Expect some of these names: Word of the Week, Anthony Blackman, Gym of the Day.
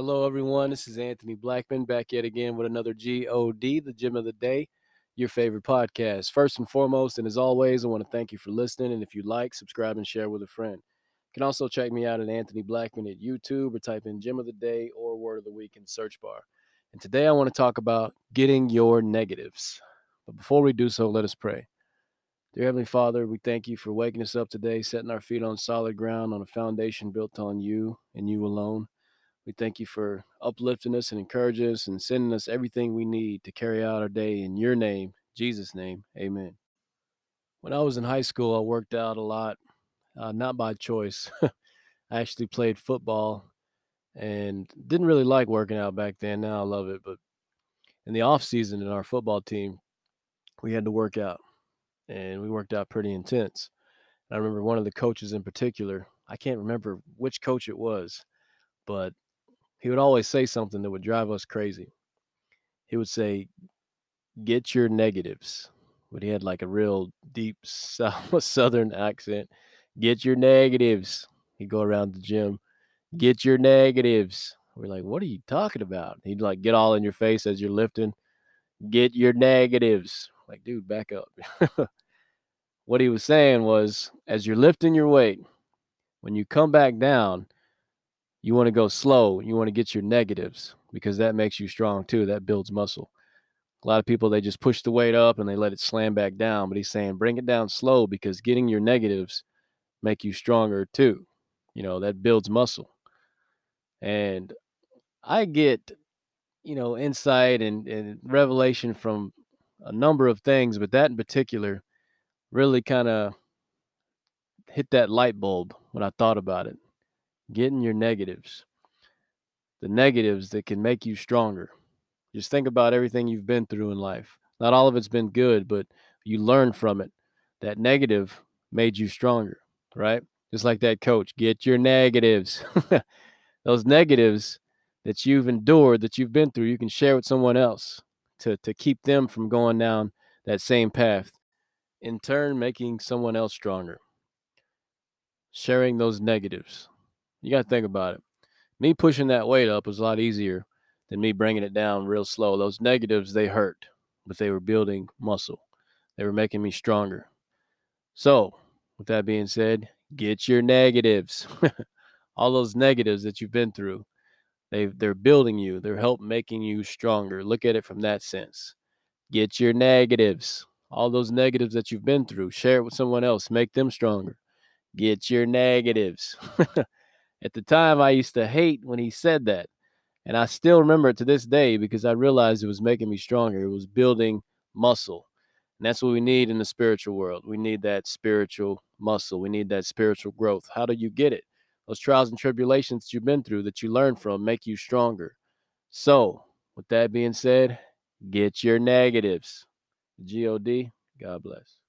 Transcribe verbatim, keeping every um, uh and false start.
Hello, everyone. This is Anthony Blackman back yet again with another G O D, the Gym of the Day, your favorite podcast. First and foremost, and as always, I want to thank you for listening. And if you like, subscribe and share with a friend. You can also check me out at Anthony Blackman at YouTube or type in Gym of the Day or Word of the Week in the search bar. And today I want to talk about getting your negatives. But before we do so, let us pray. Dear Heavenly Father, we thank you for waking us up today, setting our feet on solid ground, on a foundation built on you and you alone. We thank you for uplifting us and encouraging us and sending us everything we need to carry out our day in your name, Jesus' name, amen. When I was in high school, I worked out a lot, uh, not by choice. I actually played football and didn't really like working out back then. Now I love it, but in the off season in our football team, we had to work out. And we worked out pretty intense. And I remember one of the coaches in particular, I can't remember which coach it was, but he would always say something that would drive us crazy. He would say, "Get your negatives." But he had like a real deep southern accent. "Get your negatives." He'd go around the gym, "Get your negatives." We're like, "What are you talking about?" He'd like get all in your face as you're lifting. "Get your negatives." Like, dude, back up. What he was saying was, as you're lifting your weight, when you come back down, you want to go slow. You want to get your negatives because that makes you strong too. That builds muscle. A lot of people, they just push the weight up and they let it slam back down. But he's saying, bring it down slow because getting your negatives make you stronger too. You know, that builds muscle. And I get, you know, insight and, and revelation from a number of things, but that in particular really kind of hit that light bulb when I thought about it. Getting your negatives, the negatives that can make you stronger. Just think about everything you've been through in life. Not all of it's been good, but you learn from it. That negative made you stronger, right? Just like that coach, get your negatives. Those negatives that you've endured, that you've been through, you can share with someone else. To, to keep them from going down that same path, in turn making someone else stronger. Sharing those negatives. You got to think about it. Me pushing that weight up was a lot easier than me bringing it down real slow. Those negatives, they hurt, but they were building muscle. They were making me stronger. So, with that being said, get your negatives. All those negatives that you've been through. They, they're building you. They're helping making you stronger. Look at it from that sense. Get your negatives. All those negatives that you've been through, share it with someone else. Make them stronger. Get your negatives. At the time, I used to hate when he said that. And I still remember it to this day because I realized it was making me stronger. It was building muscle. And that's what we need in the spiritual world. We need that spiritual muscle. We need that spiritual growth. How do you get it? Those trials and tribulations that you've been through that you learn from make you stronger. So, with that being said, get your negatives. G O D, God bless.